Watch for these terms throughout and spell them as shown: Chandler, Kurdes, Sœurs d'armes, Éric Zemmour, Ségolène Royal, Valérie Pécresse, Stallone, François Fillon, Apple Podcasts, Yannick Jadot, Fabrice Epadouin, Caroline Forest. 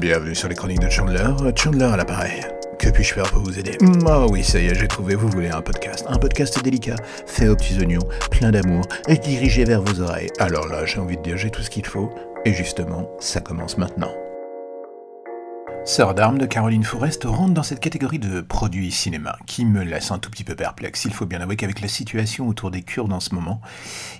Bienvenue sur les chroniques de Chandler, Chandler à l'appareil. Que puis-je faire pour vous aider ? Ah oui, ça y est, j'ai trouvé, vous voulez un podcast. Un podcast délicat, fait aux petits oignons, plein d'amour, et dirigé vers vos oreilles. Alors là, j'ai envie de dire, j'ai tout ce qu'il faut, et justement, ça commence maintenant. Sœurs d'armes de Caroline Forest rentre dans cette catégorie de produits cinéma, qui me laisse un tout petit peu perplexe. Il faut bien avouer qu'avec la situation autour des Kurdes en ce moment,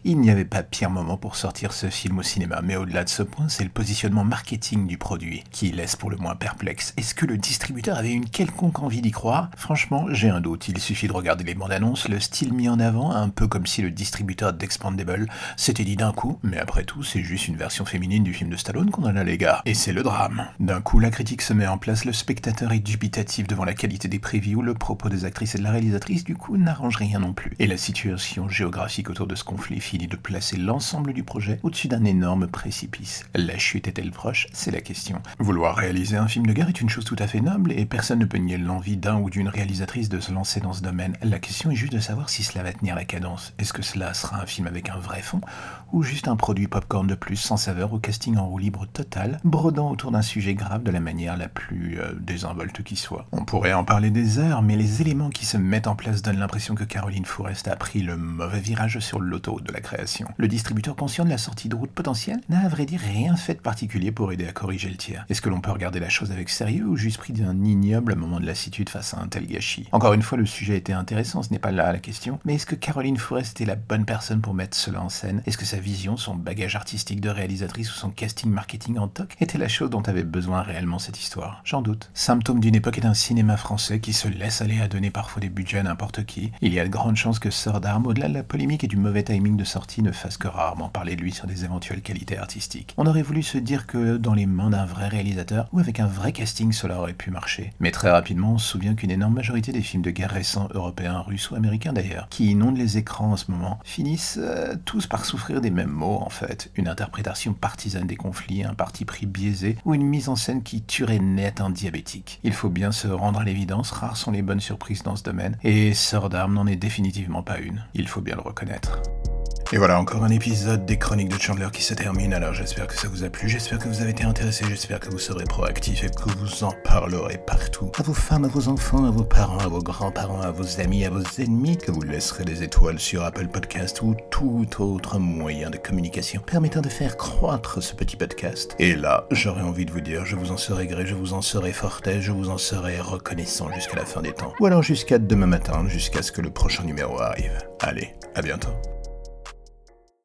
il n'y avait pas pire moment pour sortir ce film au cinéma. Mais au-delà de ce point, c'est le positionnement marketing du produit qui laisse pour le moins perplexe. Est-ce que le distributeur avait une quelconque envie d'y croire ? Franchement, j'ai un doute. Il suffit de regarder les bandes annonces, le style mis en avant, un peu comme si le distributeur d'Expandable s'était dit d'un coup, mais après tout, c'est juste une version féminine du film de Stallone qu'on en a les gars. Et c'est le drame. D'un coup, la critique se met en place, le spectateur est dubitatif devant la qualité des previews, le propos des actrices et de la réalisatrice du coup n'arrange rien non plus. Et la situation géographique autour de ce conflit finit de placer l'ensemble du projet au-dessus d'un énorme précipice. La chute est-elle proche ? C'est la question. Vouloir réaliser un film de guerre est une chose tout à fait noble et personne ne peut nier l'envie d'un ou d'une réalisatrice de se lancer dans ce domaine. La question est juste de savoir si cela va tenir la cadence. Est-ce que cela sera un film avec un vrai fond ou juste un produit popcorn de plus sans saveur au casting en roue libre totale, brodant autour d'un sujet grave de la manière la plus désinvolte qui soit. On pourrait en parler des heures, mais les éléments qui se mettent en place donnent l'impression que Caroline Forest a pris le mauvais virage sur l'autoroute de la création. Le distributeur conscient de la sortie de route potentielle n'a à vrai dire rien fait de particulier pour aider à corriger le tir. Est-ce que l'on peut regarder la chose avec sérieux ou juste pris d'un ignoble moment de lassitude face à un tel gâchis ? Encore une fois, le sujet était intéressant, ce n'est pas là la question, mais est-ce que Caroline Forest était la bonne personne pour mettre cela en scène ? Est-ce que sa vision, son bagage artistique de réalisatrice ou son casting marketing en toc était la chose dont avait besoin réellement cette histoire. J'en doute. Symptôme d'une époque et d'un cinéma français qui se laisse aller à donner parfois des budgets à n'importe qui. Il y a de grandes chances que Sœurs d'armes, au-delà de la polémique et du mauvais timing de sortie, ne fasse que rarement parler de lui sur des éventuelles qualités artistiques. On aurait voulu se dire que dans les mains d'un vrai réalisateur ou avec un vrai casting, cela aurait pu marcher. Mais très rapidement, on se souvient qu'une énorme majorité des films de guerre récents, européens, russes ou américains d'ailleurs, qui inondent les écrans en ce moment, finissent tous par souffrir des mêmes maux en fait. Une interprétation partisane des conflits, un parti pris biaisé ou une mise en scène qui tue net un diabétique. Il faut bien se rendre à l'évidence, rares sont les bonnes surprises dans ce domaine, et Sœurs d'armes n'en est définitivement pas une, il faut bien le reconnaître. Et voilà, encore un épisode des chroniques de Chandler qui se termine, alors j'espère que ça vous a plu, j'espère que vous avez été intéressés, j'espère que vous serez proactifs et que vous en parlerez partout. À vos femmes, à vos enfants, à vos parents, à vos grands-parents, à vos amis, à vos ennemis, que vous laisserez des étoiles sur Apple Podcasts ou tout autre moyen de communication permettant de faire croître ce petit podcast. Et là, j'aurais envie de vous dire, je vous en serai gré, je vous en serai fortet, je vous en serai reconnaissant jusqu'à la fin des temps. Ou alors jusqu'à demain matin, jusqu'à ce que le prochain numéro arrive. Allez, à bientôt.